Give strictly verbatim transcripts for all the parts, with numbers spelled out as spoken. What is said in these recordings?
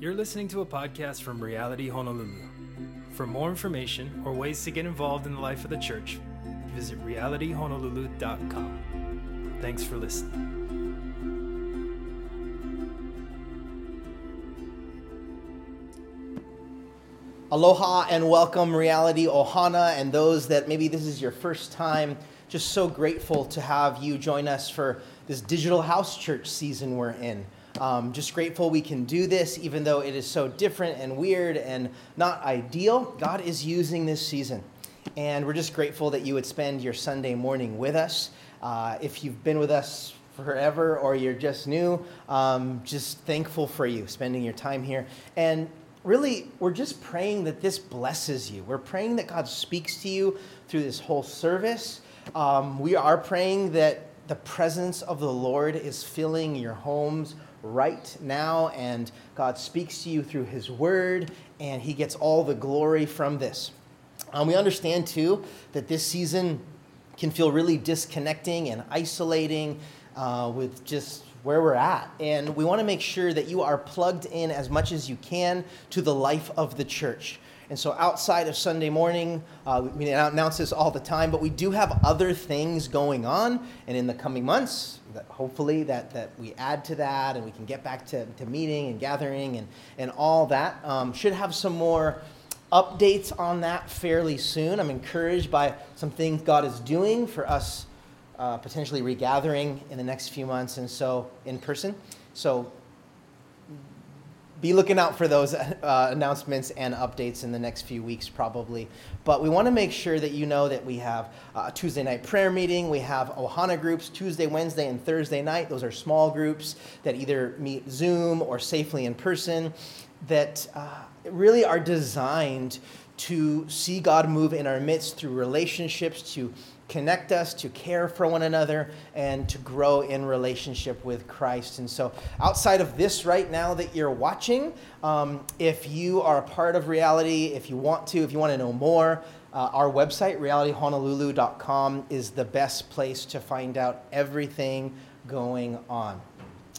You're listening to a podcast from Reality Honolulu. For more information or ways to get involved in the life of the church, visit reality honolulu dot com. Thanks for listening. Aloha and welcome, Reality Ohana, and those that maybe this is your first time, just so grateful to have you join us for this digital house church season we're in. Um, just grateful we can do this, even though it is so different and weird and not ideal. God is using this season, and we're just grateful that you would spend your Sunday morning with us. Uh, if you've been with us forever or you're just new, um, just thankful for you spending your time here. And really, we're just praying that this blesses you. We're praying that God speaks to you through this whole service. Um, we are praying that the presence of the Lord is filling your homes right now, and God speaks to you through His Word, and He gets all the glory from this. Um, we understand, too, that this season can feel really disconnecting and isolating uh, with just where we're at, and we want to make sure that you are plugged in as much as you can to the life of the church. And so outside of Sunday morning, uh, we announce this all the time, but we do have other things going on, and in the coming months, that hopefully that, that we add to that, and we can get back to, to meeting and gathering and, and all that. Um, should have some more updates on that fairly soon. I'm encouraged by some things God is doing for us Uh, potentially regathering in the next few months, and so in person. So be looking out for those uh, announcements and updates in the next few weeks probably. But we want to make sure that you know that we have a Tuesday night prayer meeting. We have Ohana groups Tuesday, Wednesday, and Thursday night. Those are small groups that either meet Zoom or safely in person that uh, really are designed to see God move in our midst through relationships, to connect us, to care for one another, and to grow in relationship with Christ. And so outside of this right now that you're watching, um, if you are a part of Reality, if you want to, if you want to know more, uh, our website, reality honolulu dot com, is the best place to find out everything going on.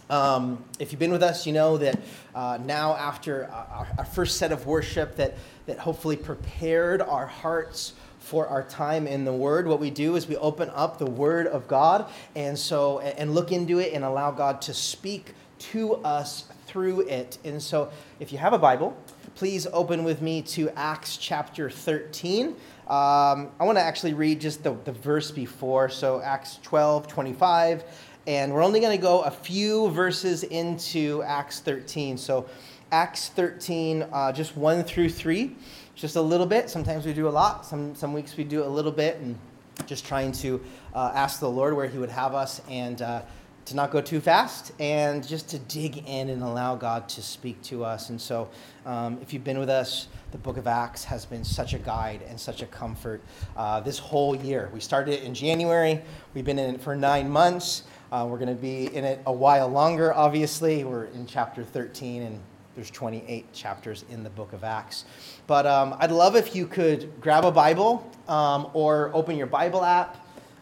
Um, if you've been with us, you know that uh, now after our, our first set of worship that, that hopefully prepared our hearts for our time in the Word, what we do is we open up the Word of God and so and look into it and allow God to speak to us through it. And so if you have a Bible, please open with me to Acts chapter thirteen. Um, I want to actually read just the, the verse before, so Acts twelve twenty-five, and we're only going to go a few verses into Acts thirteen. So Acts thirteen, uh, just one through three. Just a little bit. Sometimes we do a lot. Some some weeks we do a little bit, and just trying to uh, ask the Lord where He would have us, and uh, to not go too fast, and just to dig in and allow God to speak to us. And so, um, if you've been with us, the book of Acts has been such a guide and such a comfort uh, this whole year. We started it in January. We've been in it for nine months. Uh, we're going to be in it a while longer. Obviously, we're in chapter thirteen, and there's twenty-eight chapters in the book of Acts. But um, I'd love if you could grab a Bible um, or open your Bible app.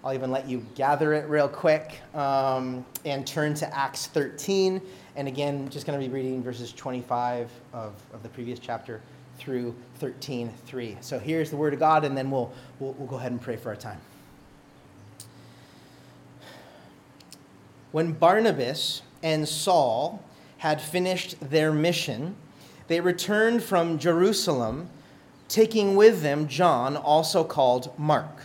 I'll even let you gather it real quick um, and turn to Acts thirteen. And again, just going to be reading verses twenty-five of, of the previous chapter through thirteen three. So here's the Word of God, and then we'll, we'll, we'll go ahead and pray for our time. When Barnabas and Saul had finished their mission, they returned from Jerusalem, taking with them John, also called Mark.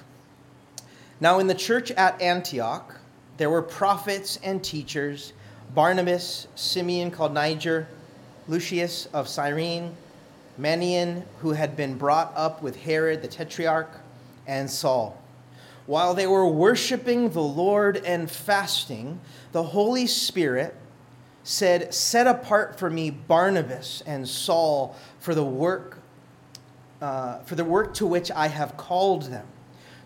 Now in the church at Antioch, there were prophets and teachers: Barnabas, Simeon called Niger, Lucius of Cyrene, Manian, who had been brought up with Herod the Tetrarch, and Saul. While they were worshiping the Lord and fasting, the Holy Spirit said, "Set apart for me Barnabas and Saul for the work, uh, for the work to which I have called them."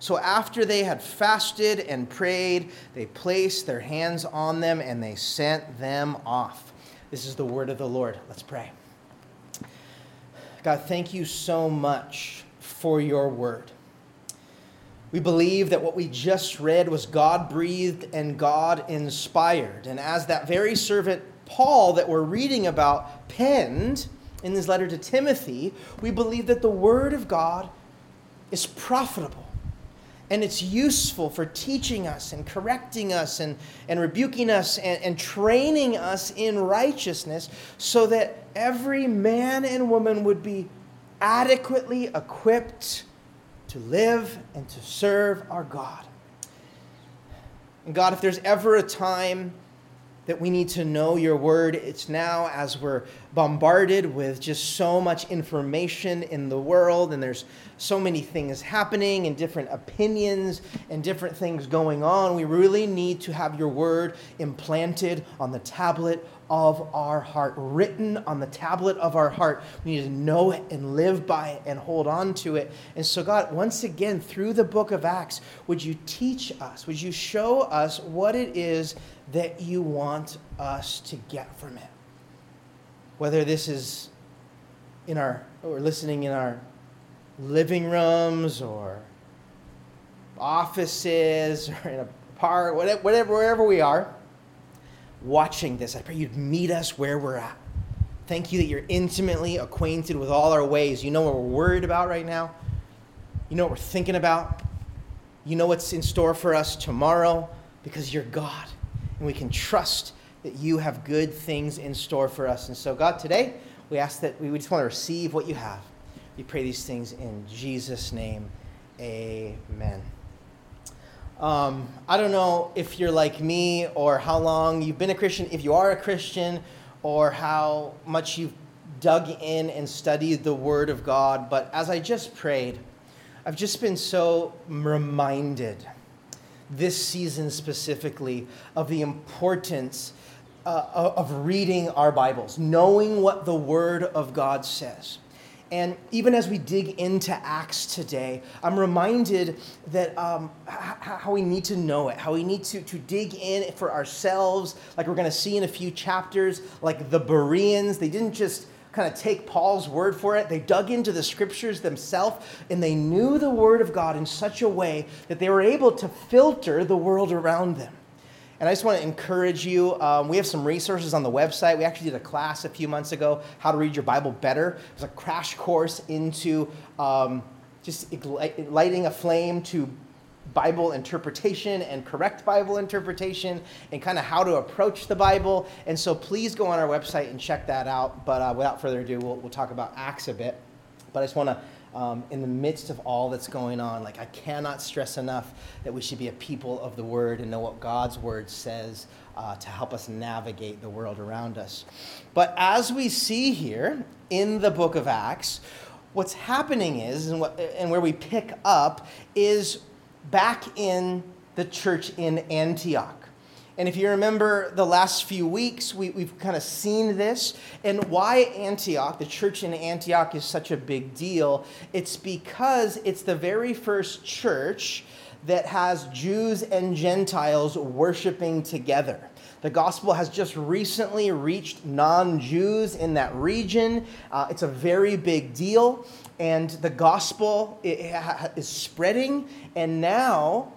So after they had fasted and prayed, they placed their hands on them and they sent them off. This is the word of the Lord. Let's pray. God, thank you so much for your word. We believe that what we just read was God-breathed and God-inspired. And as that very servant Paul that we're reading about penned in his letter to Timothy, we believe that the Word of God is profitable. And it's useful for teaching us and correcting us and, and rebuking us and, and training us in righteousness, so that every man and woman would be adequately equipped to live and to serve our God. And God, if there's ever a time that we need to know your word, it's now, as we're bombarded with just so much information in the world, and there's so many things happening and different opinions and different things going on. We really need to have your word implanted on the tablet of our heart, written on the tablet of our heart. We need to know it and live by it and hold on to it. And so, God, once again, through the book of Acts, would you teach us, would you show us what it is that you want us to get from it? Whether this is in our, or listening in our living rooms or offices or in a park, whatever, whatever, wherever we are watching this, I pray you'd meet us where we're at. Thank you that you're intimately acquainted with all our ways. You know what we're worried about right now. You know what we're thinking about. You know what's in store for us tomorrow, because you're God. And we can trust that you have good things in store for us. And so, God, today, we ask that we just want to receive what you have. We pray these things in Jesus' name. Amen. Um, I don't know if you're like me or how long you've been a Christian, if you are a Christian, or how much you've dug in and studied the Word of God. But as I just prayed, I've just been so reminded, this season specifically, of the importance uh, of reading our Bibles, knowing what the Word of God says. And even as we dig into Acts today, I'm reminded that um, how we need to know it, how we need to, to dig in for ourselves, like we're going to see in a few chapters, like the Bereans. They didn't just kind of take Paul's word for it. They dug into the scriptures themselves, and they knew the word of God in such a way that they were able to filter the world around them. And I just want to encourage you. Um, we have some resources on the website. We actually did a class a few months ago, How to Read Your Bible Better. It was a crash course into um, just lighting a flame to Bible interpretation and correct Bible interpretation, and kind of how to approach the Bible. And so please go on our website and check that out. But uh, without further ado, we'll, we'll talk about Acts a bit. But I just want to, um, in the midst of all that's going on, like I cannot stress enough that we should be a people of the Word and know what God's Word says uh, to help us navigate the world around us. But as we see here in the book of Acts, what's happening is, and, what, and where we pick up is back in the church in Antioch. And if you remember the last few weeks, we, we've kind of seen this. And why Antioch, the church in Antioch, is such a big deal, it's because it's the very first church that has Jews and Gentiles worshiping together. The gospel has just recently reached non-Jews in that region. Uh, it's a very big deal. And the gospel is spreading, and now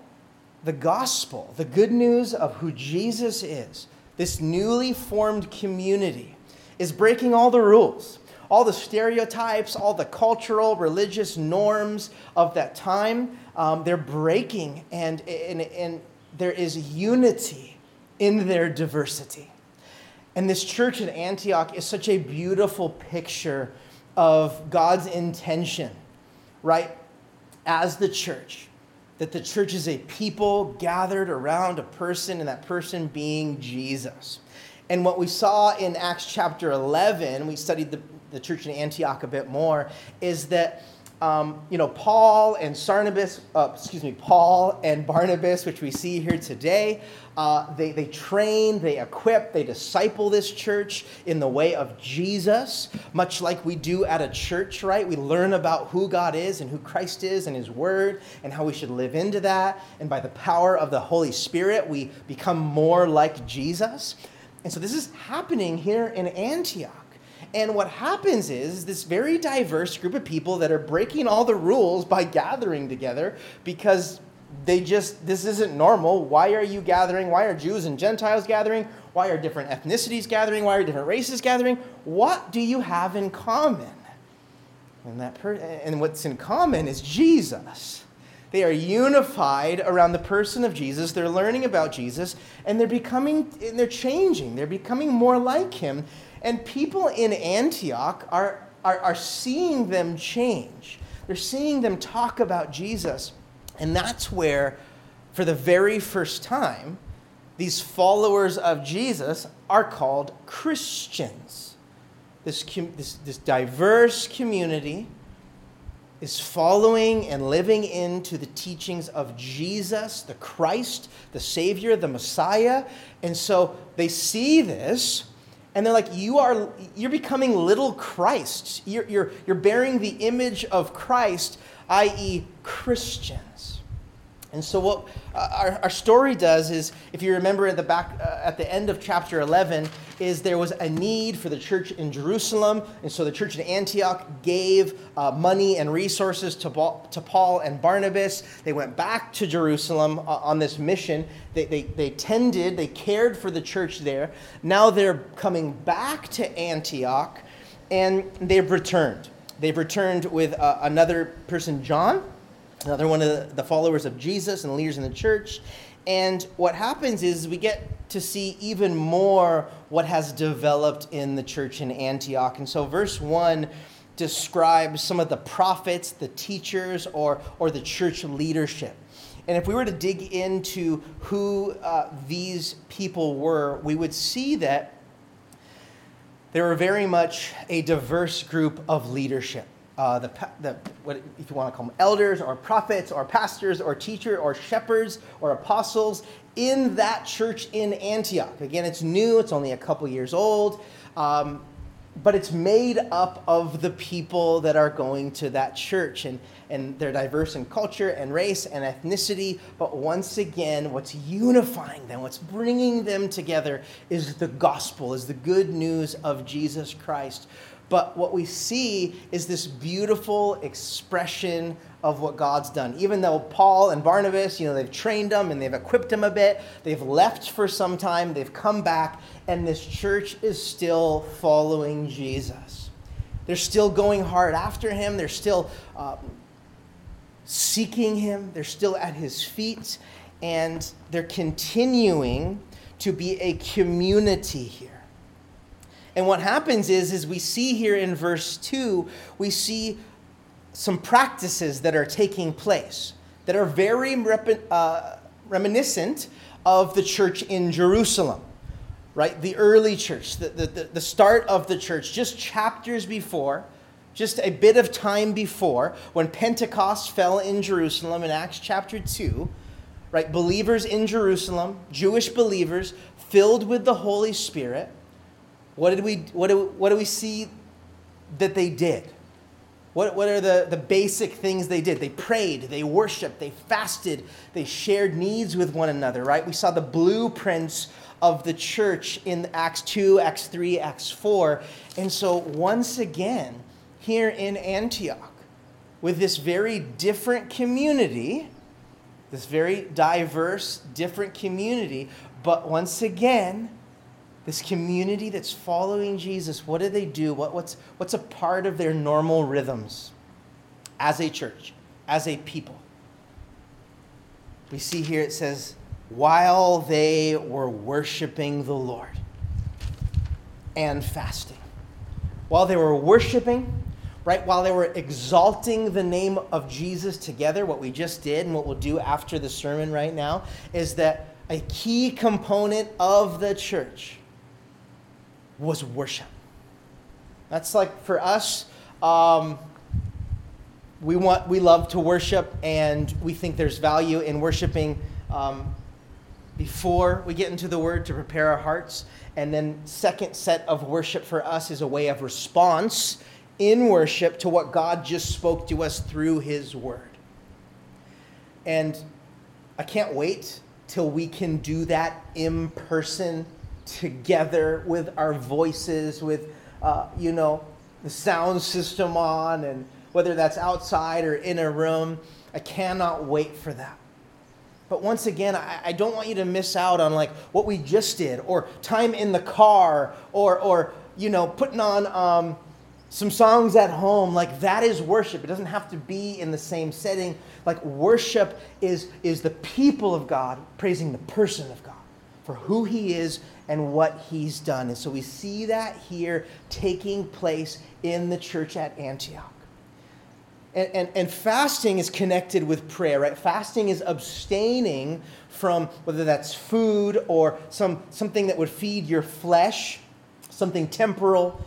the gospel, the good news of who Jesus is, this newly formed community, is breaking all the rules, all the stereotypes, all the cultural, religious norms of that time. Um, they're breaking, and, and, and there is unity in their diversity. And this church in Antioch is such a beautiful picture of God's intention, right, as the church, that the church is a people gathered around a person, and that person being Jesus. And what we saw in Acts chapter eleven, we studied the, the church in Antioch a bit more, is that Um, you know, Paul and Barnabas, uh, excuse me, Paul and Barnabas, which we see here today, uh, they, they train, they equip, they disciple this church in the way of Jesus, much like we do at a church, right? We learn about who God is and who Christ is and his word and how we should live into that. And by the power of the Holy Spirit, we become more like Jesus. And so this is happening here in Antioch. And what happens is this very diverse group of people that are breaking all the rules by gathering together, because they just, this isn't normal. Why are you gathering? Why are Jews and Gentiles gathering? Why are different ethnicities gathering? Why are different races gathering? What do you have in common? And that per- and what's in common is Jesus. They are unified around the person of Jesus. They're learning about Jesus, and they're becoming, and they're changing. They're becoming more like him. And people in Antioch are, are, are seeing them change. They're seeing them talk about Jesus. And that's where, for the very first time, these followers of Jesus are called Christians. This, com- this, this diverse community is following and living into the teachings of Jesus, the Christ, the Savior, the Messiah. And so they see this, and they're like, you are, you're becoming little Christs. You're, you're, you're bearing the image of Christ, that is. Christians. And so what uh, our, our story does is, if you remember at the back, uh, at the end of chapter eleven, is there was a need for the church in Jerusalem. And so the church in Antioch gave uh, money and resources to, ba- to Paul and Barnabas. They went back to Jerusalem uh, on this mission. They, they, they tended, they cared for the church there. Now they're coming back to Antioch, and they've returned. They've returned with uh, another person, John, another one of the followers of Jesus and leaders in the church. And what happens is we get to see even more what has developed in the church in Antioch. And so verse one describes some of the prophets, the teachers, or, or the church leadership. And if we were to dig into who uh, these people were, we would see that they were very much a diverse group of leadership. Uh, the, the what if you want to call them elders or prophets or pastors or teachers or shepherds or apostles in that church in Antioch. Again, it's new. It's only a couple years old. Um, but it's made up of the people that are going to that church. And, and they're diverse in culture and race and ethnicity. But once again, what's unifying them, what's bringing them together is the gospel, is the good news of Jesus Christ. But what we see is this beautiful expression of what God's done. Even though Paul and Barnabas, you know, they've trained them and they've equipped them a bit, they've left for some time, they've come back, and this church is still following Jesus. They're still going hard after him. They're still uh, seeking him. They're still at his feet. And they're continuing to be a community here. And what happens is, is we see here in verse two, we see some practices that are taking place that are very rep- uh, reminiscent of the church in Jerusalem, right? The early church, the, the, the start of the church, just chapters before, just a bit of time before, when Pentecost fell in Jerusalem in Acts chapter two, right? Believers in Jerusalem, Jewish believers filled with the Holy Spirit. What did we what do what do we see that they did? What what are the, the basic things they did? They prayed, they worshiped, they fasted, they shared needs with one another, right? We saw the blueprints of the church in Acts two, Acts three, Acts four. And so once again, here in Antioch, with this very different community, this very diverse, different community, but once again, this community that's following Jesus, what do they do? What, what's, what's a part of their normal rhythms as a church, as a people? We see here it says, while they were worshiping the Lord and fasting. While they were worshiping, right? While they were exalting the name of Jesus together, what we just did and what we'll do after the sermon right now is that a key component of the church was worship. That's like for us, um, we want, we love to worship, and we think there's value in worshiping um, before we get into the Word to prepare our hearts. And then second set of worship for us is a way of response in worship to what God just spoke to us through His Word. And I can't wait till we can do that in person together with our voices, with, uh, you know, the sound system on, and whether that's outside or in a room. I cannot wait for that. But once again, I, I don't want you to miss out on like what we just did, or time in the car, or or you know, putting on um, some songs at home. Like, that is worship. It doesn't have to be in the same setting. Like, worship is is the people of God praising the person of God for who he is and what he's done. And so we see that here taking place in the church at Antioch. And, and, and fasting is connected with prayer, right? Fasting is abstaining from, whether that's food or some something that would feed your flesh, something temporal.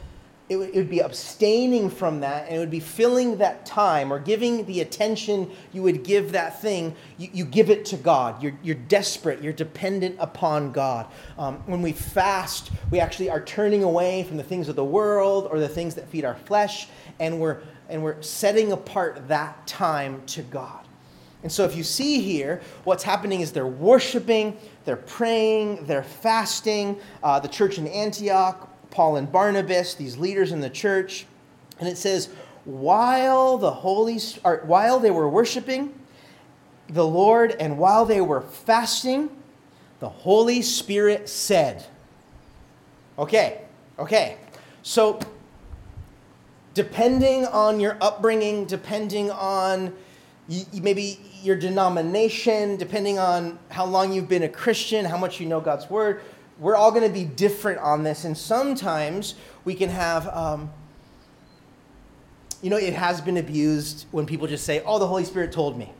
It would, it would be abstaining from that, and it would be filling that time or giving the attention you would give that thing. You, you give it to God. You're, you're desperate. You're dependent upon God. Um, when we fast, we actually are turning away from the things of the world or the things that feed our flesh, and we're and we're setting apart that time to God. And so if you see here, what's happening is they're worshiping, they're praying, they're fasting. Uh, the church in Antioch, Paul and Barnabas, these leaders in the church, and it says, while the Holy, or while they were worshiping the Lord and while they were fasting, the Holy Spirit said, "Okay, okay." So, depending on your upbringing, depending on maybe your denomination, depending on how long you've been a Christian, how much you know God's word, we're all going to be different on this. And sometimes we can have, um, you know, it has been abused when people just say, oh, the Holy Spirit told me,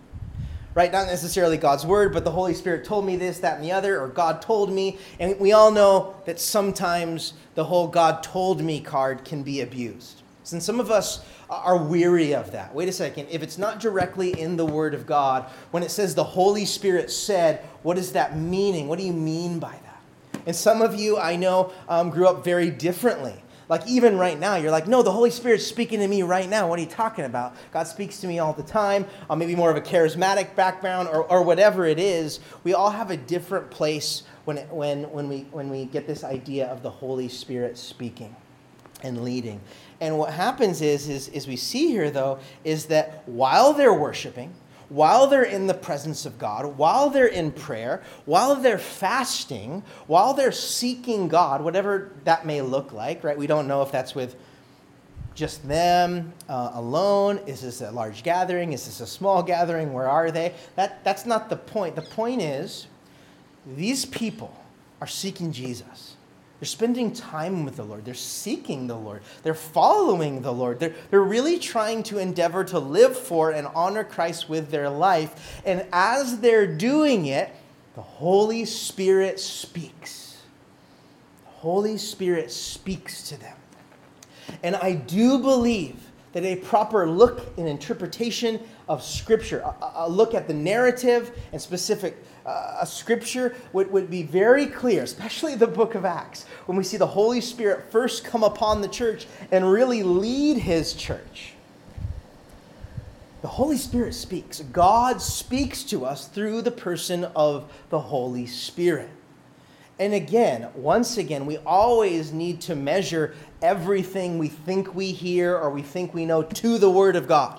right? Not necessarily God's word, but the Holy Spirit told me this, that, and the other, or God told me. And we all know that sometimes the whole God told me card can be abused. And some of us are weary of that. Wait a second. If it's not directly in the word of God, when it says the Holy Spirit said, what is that meaning? What do you mean by that? And some of you, I know, um, grew up very differently. Like, even right now, you're like, no, the Holy Spirit's speaking to me right now. What are you talking about? God speaks to me all the time. Uh, maybe more of a charismatic background, or, or whatever it is. We all have a different place when it, when when we when we get this idea of the Holy Spirit speaking and leading. And what happens is, is, is we see here, though, is that while they're worshiping, while they're in the presence of God, while they're in prayer, while they're fasting, while they're seeking God, whatever that may look like, right? We don't know if that's with just them uh, alone. Is this a large gathering? Is this a small gathering? Where are they? That That's not the point. The point is, these people are seeking Jesus. They're spending time with the Lord. They're seeking the Lord. They're following the Lord. They're, they're really trying to endeavor to live for and honor Christ with their life. And as they're doing it, the Holy Spirit speaks. The Holy Spirit speaks to them. And I do believe that a proper look and interpretation of Scripture, a, a look at the narrative and specific uh, a Scripture would, would be very clear, especially the book of Acts, when we see the Holy Spirit first come upon the church and really lead his church. The Holy Spirit speaks. God speaks to us through the person of the Holy Spirit. And again, once again, we always need to measure everything we think we hear or we think we know to the Word of God.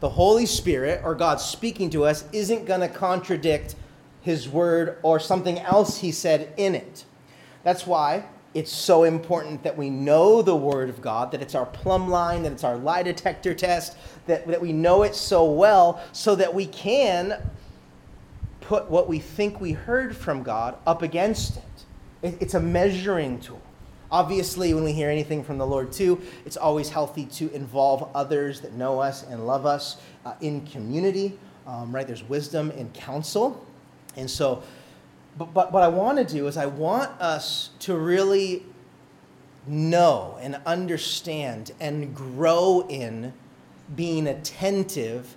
The Holy Spirit, or God speaking to us, isn't going to contradict his word or something else he said in it. That's why it's so important that we know the word of God, that it's our plumb line, that it's our lie detector test, that, that we know it so well so that we can put what we think we heard from God up against it. it it's a measuring tool. Obviously, when we hear anything from the Lord, too, it's always healthy to involve others that know us and love us uh, in community, um, right? There's wisdom in counsel. And so, but, but what I want to do is I want us to really know and understand and grow in being attentive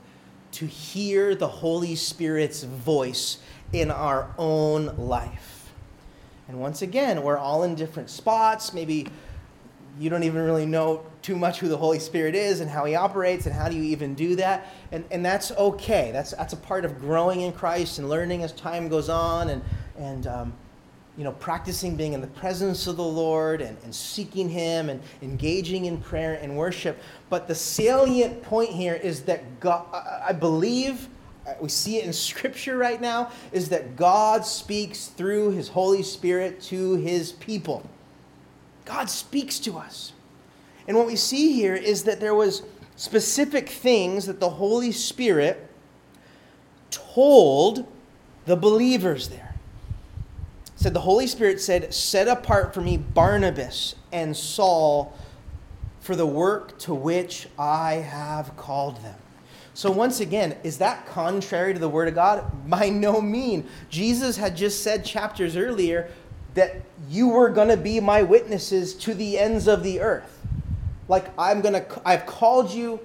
to hear the Holy Spirit's voice in our own life. And once again, we're all in different spots. Maybe you don't even really know too much who the Holy Spirit is and how he operates and how do you even do that. And and that's okay. That's that's a part of growing in Christ and learning as time goes on, and, and um, you know, practicing being in the presence of the Lord and, and seeking him and engaging in prayer and worship. But the salient point here is that God, I believe, we see it in Scripture right now, is that God speaks through his Holy Spirit to his people. God speaks to us. And what we see here is that there was specific things that the Holy Spirit told the believers there. It said the Holy Spirit said, "Set apart for me Barnabas and Saul for the work to which I have called them." So once again, is that contrary to the Word of God? By no means. Jesus had just said chapters earlier that you were going to be my witnesses to the ends of the earth. Like, I'm going to, I've called you,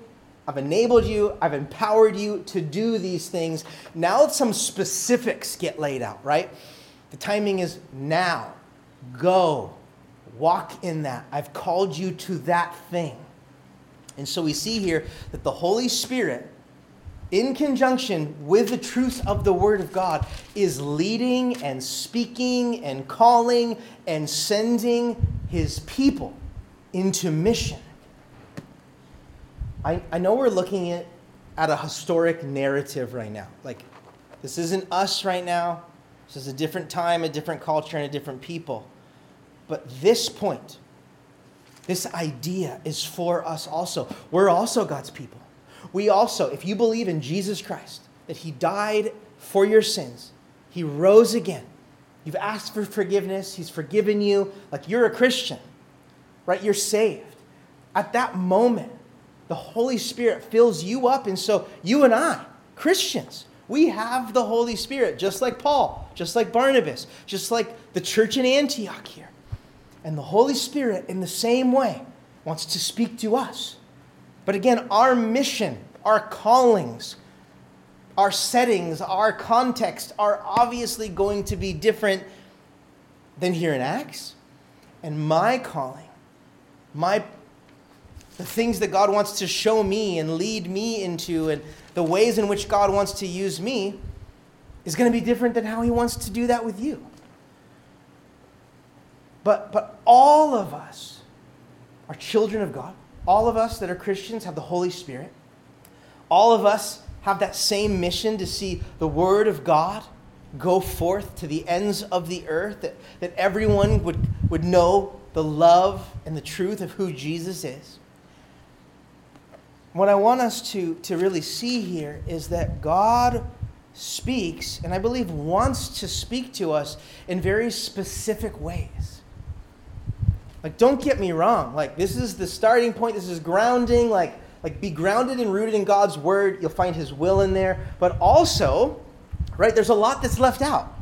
I've enabled you, I've empowered you to do these things. Now some specifics get laid out, right? The timing is now. Go. Walk in that. I've called you to that thing. And so we see here that the Holy Spirit, in conjunction with the truth of the Word of God, is leading and speaking and calling and sending his people into mission. I, I know we're looking at, at a historic narrative right now. Like, this isn't us right now. This is a different time, a different culture, and a different people. But this point, this idea is for us also. We're also God's people. We also, if you believe in Jesus Christ, that he died for your sins, he rose again, you've asked for forgiveness, he's forgiven you, like you're a Christian, right? You're saved. At that moment, the Holy Spirit fills you up. And so you and I, Christians, we have the Holy Spirit, just like Paul, just like Barnabas, just like the church in Antioch here. And the Holy Spirit, in the same way, wants to speak to us. But again, our mission, our callings, our settings, our context are obviously going to be different than here in Acts. And my calling, my the things that God wants to show me and lead me into, and the ways in which God wants to use me, is going to be different than how he wants to do that with you. But but all of us are children of God. All of us that are Christians have the Holy Spirit. All of us have that same mission to see the Word of God go forth to the ends of the earth, that, that everyone would, would know the love and the truth of who Jesus is. What I want us to, to really see here is that God speaks, and I believe wants to speak to us in very specific ways. Like, don't get me wrong. Like, this is the starting point. This is grounding. Like, like be grounded and rooted in God's word. You'll find his will in there. But also, right, there's a lot that's left out.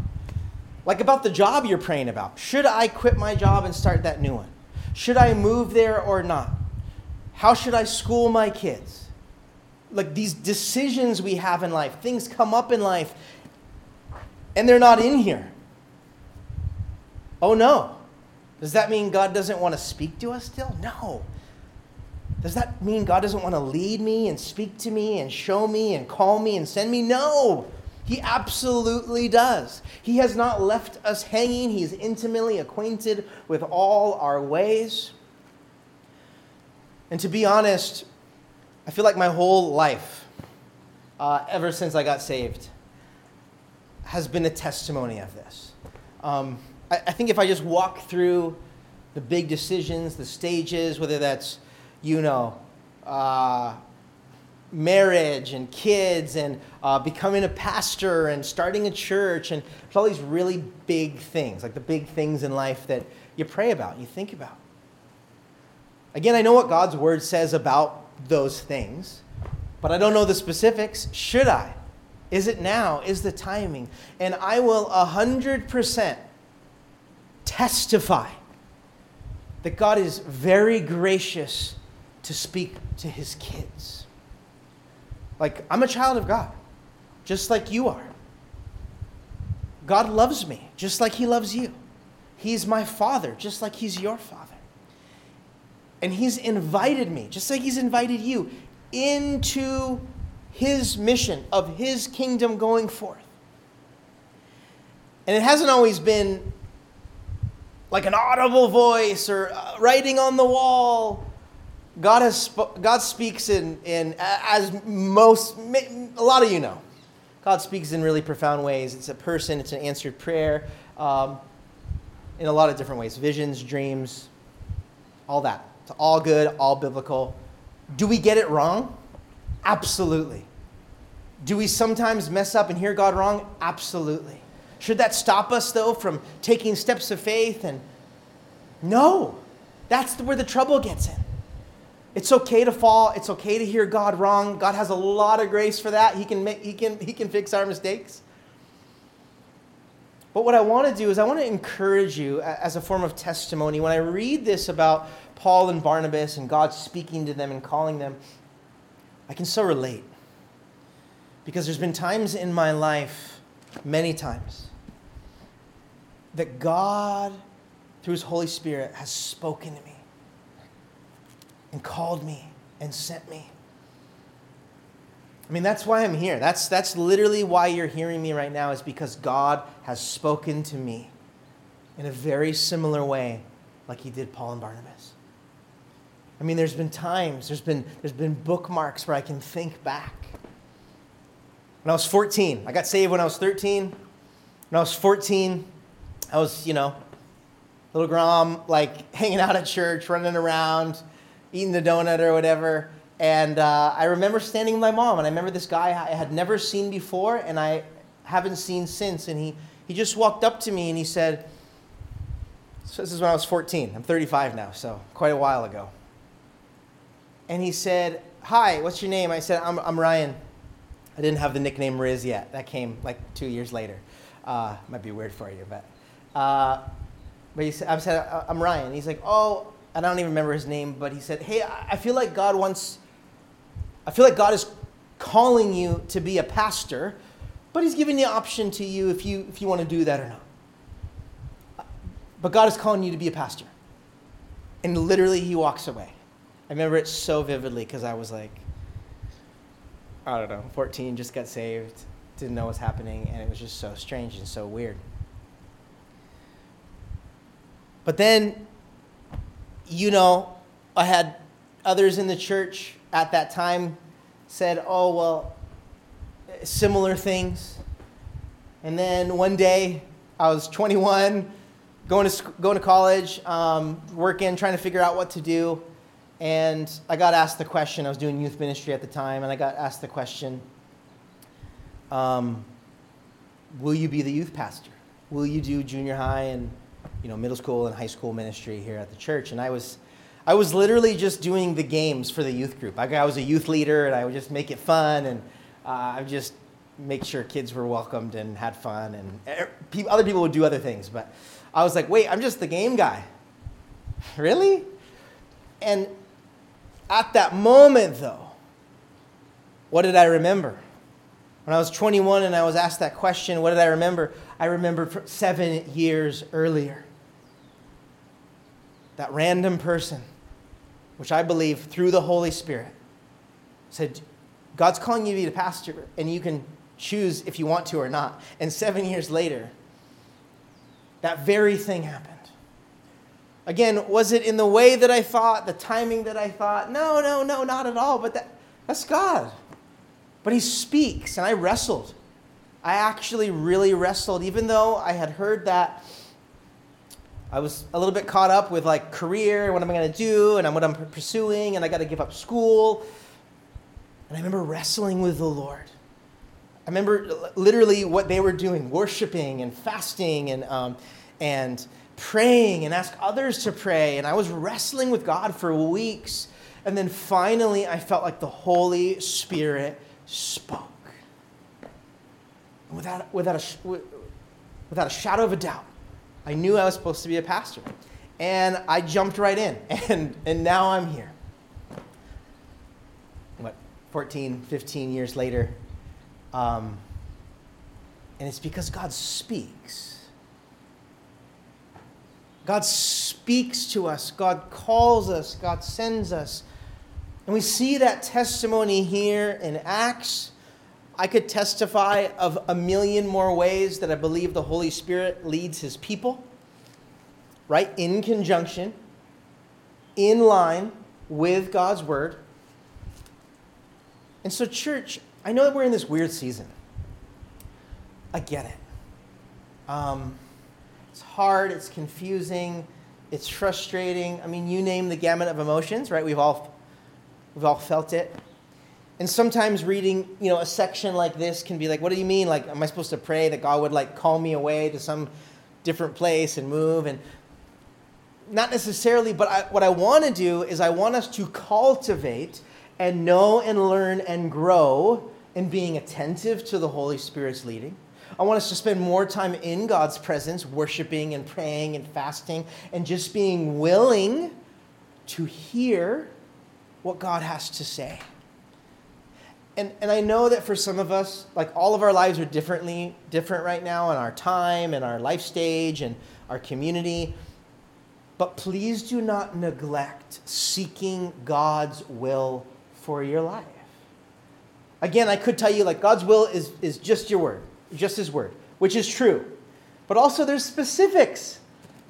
Like about the job you're praying about. Should I quit my job and start that new one? Should I move there or not? How should I school my kids? Like these decisions we have in life, things come up in life, and they're not in here. Oh, no. Does that mean God doesn't want to speak to us still? No. Does that mean God doesn't want to lead me and speak to me and show me and call me and send me? No. He absolutely does. He has not left us hanging. He is intimately acquainted with all our ways. And to be honest, I feel like my whole life, uh, ever since I got saved, has been a testimony of this. Um... I think if I just walk through the big decisions, the stages, whether that's, you know, uh, marriage and kids and uh, becoming a pastor and starting a church, and there's all these really big things, like the big things in life that you pray about, you think about. Again, I know what God's word says about those things, but I don't know the specifics. Should I? Is it now? Is the timing? And I will one hundred percent testify that God is very gracious to speak to his kids. Like, I'm a child of God, just like you are. God loves me, just like he loves you. He's my father, just like he's your father. And he's invited me, just like he's invited you, into his mission of his kingdom going forth. And it hasn't always been like an audible voice or writing on the wall. God has sp- God speaks in in as most a lot of you know. God speaks in really profound ways. It's a person, it's an answered prayer, um, in a lot of different ways. Visions, dreams, all that. It's all good, all biblical. Do we get it wrong? Absolutely. Do we sometimes mess up and hear God wrong? Absolutely. Should that stop us, though, from taking steps of faith? And no. That's where the trouble gets in. It's okay to fall. It's okay to hear God wrong. God has a lot of grace for that. He can make, he can, he can fix our mistakes. But what I want to do is I want to encourage you as a form of testimony. When I read this about Paul and Barnabas and God speaking to them and calling them, I can so relate. Because there's been times in my life, many times, that God, through His Holy Spirit, has spoken to me and called me and sent me. I mean, that's why I'm here. That's, that's literally why you're hearing me right now, is because God has spoken to me in a very similar way like He did Paul and Barnabas. I mean, there's been times, there's been, there's been bookmarks where I can think back. When I was fourteen, I got saved when I was thirteen. When I was fourteen, I was, you know, little Grom, like hanging out at church, running around, eating the donut or whatever. And uh, I remember standing with my mom, and I remember this guy I had never seen before, and I haven't seen since. And he, he just walked up to me, and he said, so this is when I was fourteen. I'm thirty-five now, so quite a while ago. And he said, "Hi, what's your name?" I said, I'm, I'm Ryan. I didn't have the nickname Riz yet. That came like two years later. Uh, might be weird for you, but uh, but he said, I said, I'm Ryan. He's like, oh, and I don't even remember his name, but he said, hey, I feel like God wants... I feel like God is calling you to be a pastor, but He's giving the option to you if you if you want to do that or not. But God is calling you to be a pastor. And literally he walks away. I remember it so vividly because I was like, I don't know, fourteen, just got saved, didn't know what was happening, and it was just so strange and so weird. But then, you know, I had others in the church at that time said, oh, well, similar things. And then one day, I was twenty-one, going to sc- going to college, um, working, trying to figure out what to do. And I got asked the question, I was doing youth ministry at the time, and I got asked the question, um, will you be the youth pastor? Will you do junior high and, you know, middle school and high school ministry here at the church? And I was... I was literally just doing the games for the youth group. I, I was a youth leader, and I would just make it fun, and uh, I would just make sure kids were welcomed and had fun, and er, pe- other people would do other things. But I was like, wait, I'm just the game guy. Really? And at that moment, though, what did I remember? When I was twenty-one and I was asked that question, what did I remember? I remembered seven years earlier. That random person, which I believe through the Holy Spirit, said, God's calling you to be the pastor, and you can choose if you want to or not. And seven years later, that very thing happened. Again, was it in the way that I thought, the timing that I thought? No, no, no, not at all. But that, that's God. But He speaks, and I wrestled. I actually really wrestled, even though I had heard that. I was a little bit caught up with like career, what am I going to do, and what I'm pursuing, and I got to give up school. And I remember wrestling with the Lord. I remember literally what they were doing, worshiping and fasting and um, and praying and ask others to pray. And I was wrestling with God for weeks. And then finally, I felt like the Holy Spirit spoke. Without, without, a, without a shadow of a doubt, I knew I was supposed to be a pastor, and I jumped right in, and, and now I'm here. What, fourteen, fifteen years later, um, and it's because God speaks. God speaks to us. God calls us. God sends us, and we see that testimony here in Acts. I could testify of a million more ways that I believe the Holy Spirit leads His people, right? In conjunction, in line with God's Word. And so, church, I know that we're in this weird season. I get it. Um, it's hard. It's confusing. It's frustrating. I mean, you name the gamut of emotions, right? We've all we've all felt it. And sometimes reading, you know, a section like this can be like, what do you mean? Like, am I supposed to pray that God would, like, call me away to some different place and move? And not necessarily, but I, what I want to do is I want us to cultivate and know and learn and grow in being attentive to the Holy Spirit's leading. I want us to spend more time in God's presence, worshiping and praying and fasting and just being willing to hear what God has to say. And and I know that for some of us, like, all of our lives are differently different right now in our time and our life stage and our community. But please do not neglect seeking God's will for your life. Again, I could tell you, like, God's will is, is just your word, just his word, which is true. But also there's specifics.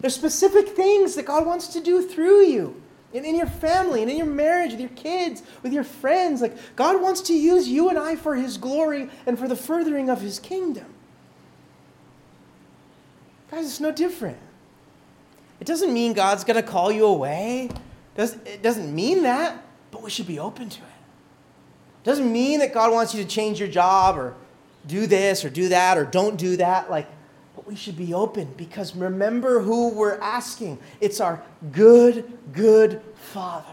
There's specific things that God wants to do through you. And in your family, and in your marriage, with your kids, with your friends. Like, God wants to use you and I for his glory and for the furthering of his kingdom. Guys, it's no different. It doesn't mean God's going to call you away. It doesn't mean that, but we should be open to it. It doesn't mean that God wants you to change your job or do this or do that or don't do that. Like, we should be open, because remember who we're asking. It's our good, good Father.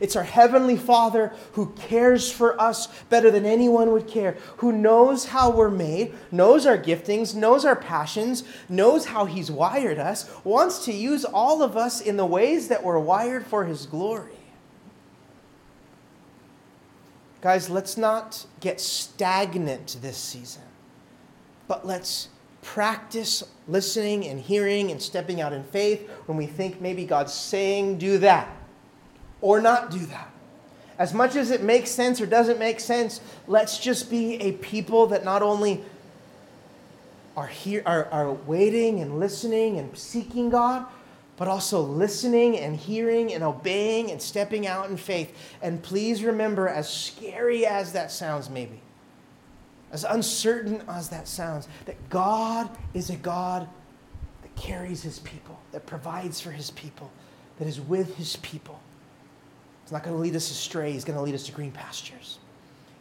It's our Heavenly Father who cares for us better than anyone would care, who knows how we're made, knows our giftings, knows our passions, knows how he's wired us, wants to use all of us in the ways that we're wired for his glory. Guys, let's not get stagnant this season, but let's practice listening and hearing and stepping out in faith when we think maybe God's saying do that or not do that. As much as it makes sense or doesn't make sense, let's just be a people that not only are here, are, are waiting and listening and seeking God, but also listening and hearing and obeying and stepping out in faith. And please remember, as scary as that sounds maybe, as uncertain as that sounds, that God is a God that carries his people, that provides for his people, that is with his people. He's not going to lead us astray. He's going to lead us to green pastures.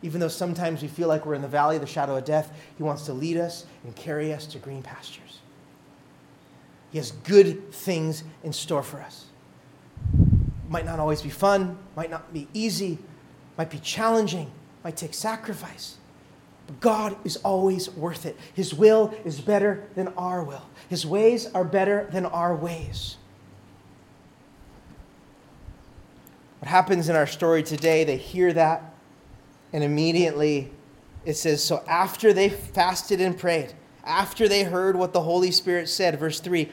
Even though sometimes we feel like we're in the valley of the shadow of death, he wants to lead us and carry us to green pastures. He has good things in store for us. Might not always be fun, might not be easy, might be challenging, might take sacrifice. God is always worth it. His will is better than our will. His ways are better than our ways. What happens in our story today, they hear that, and immediately it says, so after they fasted and prayed, after they heard what the Holy Spirit said, verse three,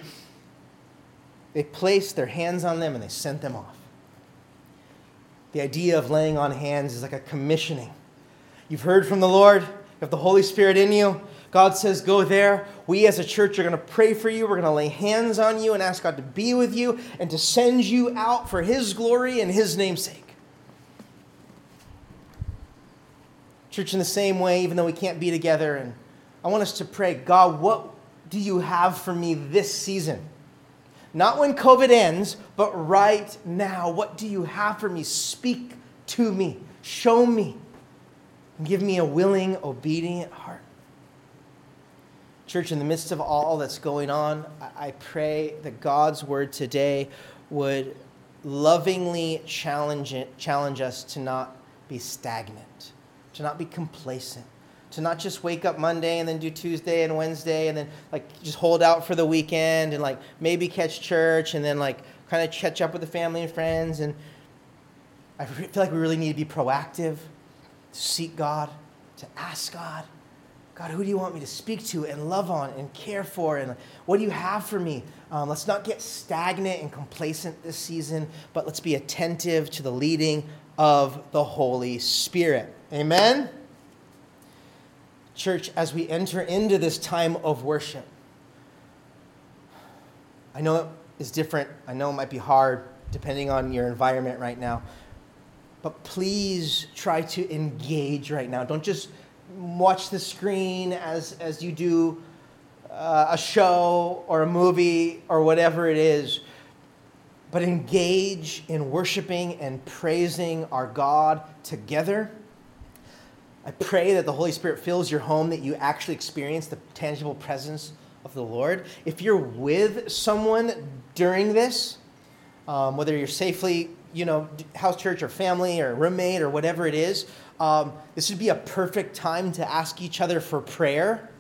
they placed their hands on them and they sent them off. The idea of laying on hands is like a commissioning. You've heard from the Lord. You have the Holy Spirit in you. God says, go there. We as a church are going to pray for you. We're going to lay hands on you and ask God to be with you and to send you out for his glory and his name's sake. Church, in the same way, even though we can't be together, and I want us to pray, God, what do you have for me this season? Not when COVID ends, but right now. What do you have for me? Speak to me. Show me. And give me a willing, obedient heart. Church, in the midst of all that's going on, I pray that God's word today would lovingly challenge it, challenge us to not be stagnant, to not be complacent, to not just wake up Monday and then do Tuesday and Wednesday and then, like, just hold out for the weekend and, like, maybe catch church and then, like, kind of catch up with the family and friends. And I feel like we really need to be proactive. To seek God, to ask God, God, who do you want me to speak to and love on and care for? And what do you have for me? Um, let's not get stagnant and complacent this season, but let's be attentive to the leading of the Holy Spirit. Amen? Church, as we enter into this time of worship, I know it is different. I know it might be hard depending on your environment right now. But please try to engage right now. Don't just watch the screen as as you do uh, a show or a movie or whatever it is, but engage in worshiping and praising our God together. I pray that the Holy Spirit fills your home, that you actually experience the tangible presence of the Lord. If you're with someone during this, um, whether you're safely, you know, house church or family or roommate or whatever it is, um, this would be a perfect time to ask each other for prayer.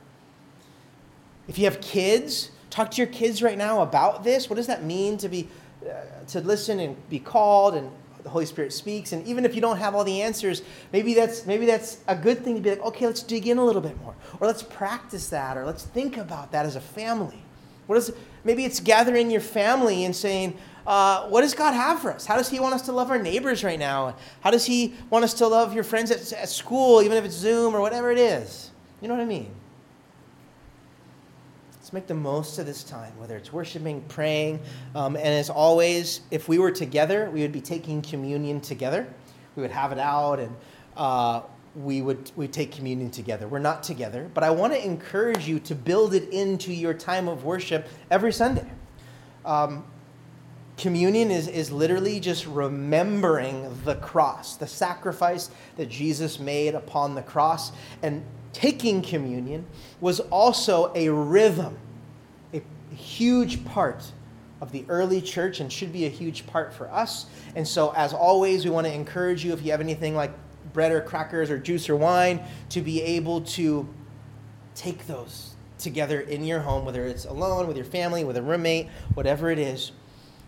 If you have kids, talk to your kids right now about this. What does that mean to be, uh, to listen and be called, and the Holy Spirit speaks? And even if you don't have all the answers, maybe that's maybe that's a good thing to be like, okay, let's dig in a little bit more, or let's practice that, or let's think about that as a family. What is maybe it's gathering your family and saying, uh, what does God have for us? How does He want us to love our neighbors right now? How does He want us to love your friends at, at school, even if it's Zoom or whatever it is? You know what I mean? Let's make the most of this time, whether it's worshiping, praying. Um, and as always, if we were together, we would be taking communion together. We would have it out, and uh, we would we'd take communion together. We're not together, but I want to encourage you to build it into your time of worship every Sunday. Um, communion is, is literally just remembering the cross, the sacrifice that Jesus made upon the cross. And taking communion was also a rhythm, a huge part of the early church, and should be a huge part for us. And so, as always, we want to encourage you, if you have anything like bread or crackers or juice or wine, to be able to take those together in your home, whether it's alone, with your family, with a roommate, whatever it is,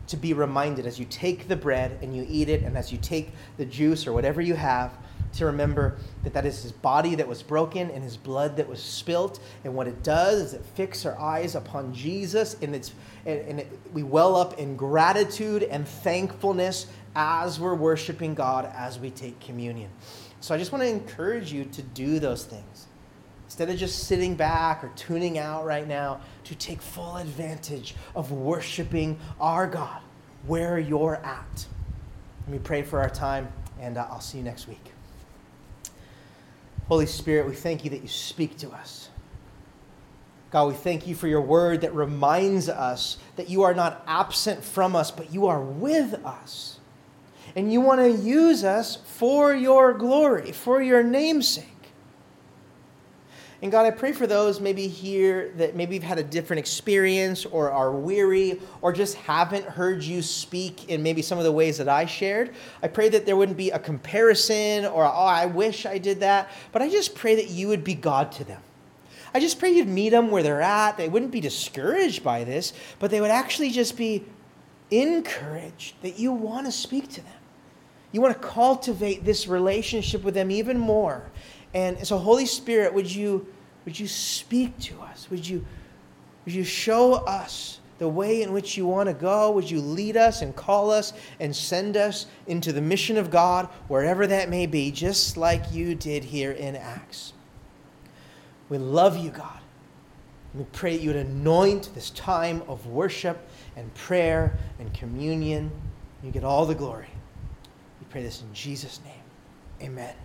to be reminded as you take the bread and you eat it, and as you take the juice or whatever you have, to remember that that is His body that was broken and His blood that was spilt. And what it does is it fixes our eyes upon Jesus, and it's and, and it, we well up in gratitude and thankfulness as we're worshiping God as we take communion. So I just want to encourage you to do those things. Instead of just sitting back or tuning out right now, to take full advantage of worshiping our God where you're at. Let me pray for our time, and uh, I'll see you next week. Holy Spirit, we thank You that You speak to us. God, we thank You for Your word that reminds us that You are not absent from us, but You are with us. And You want to use us for Your glory, for Your name's sake. And God, I pray for those maybe here that maybe have had a different experience, or are weary, or just haven't heard You speak in maybe some of the ways that I shared. I pray that there wouldn't be a comparison or, oh, I wish I did that. But I just pray that You would be God to them. I just pray You'd meet them where they're at. They wouldn't be discouraged by this, but they would actually just be encouraged that You want to speak to them. You want to cultivate this relationship with them even more. And so, Holy Spirit, would you would you speak to us? Would you would you show us the way in which You want to go? Would You lead us and call us and send us into the mission of God, wherever that may be, just like You did here in Acts? We love You, God. We pray that You would anoint this time of worship and prayer and communion. You get all the glory. We pray this in Jesus' name. Amen.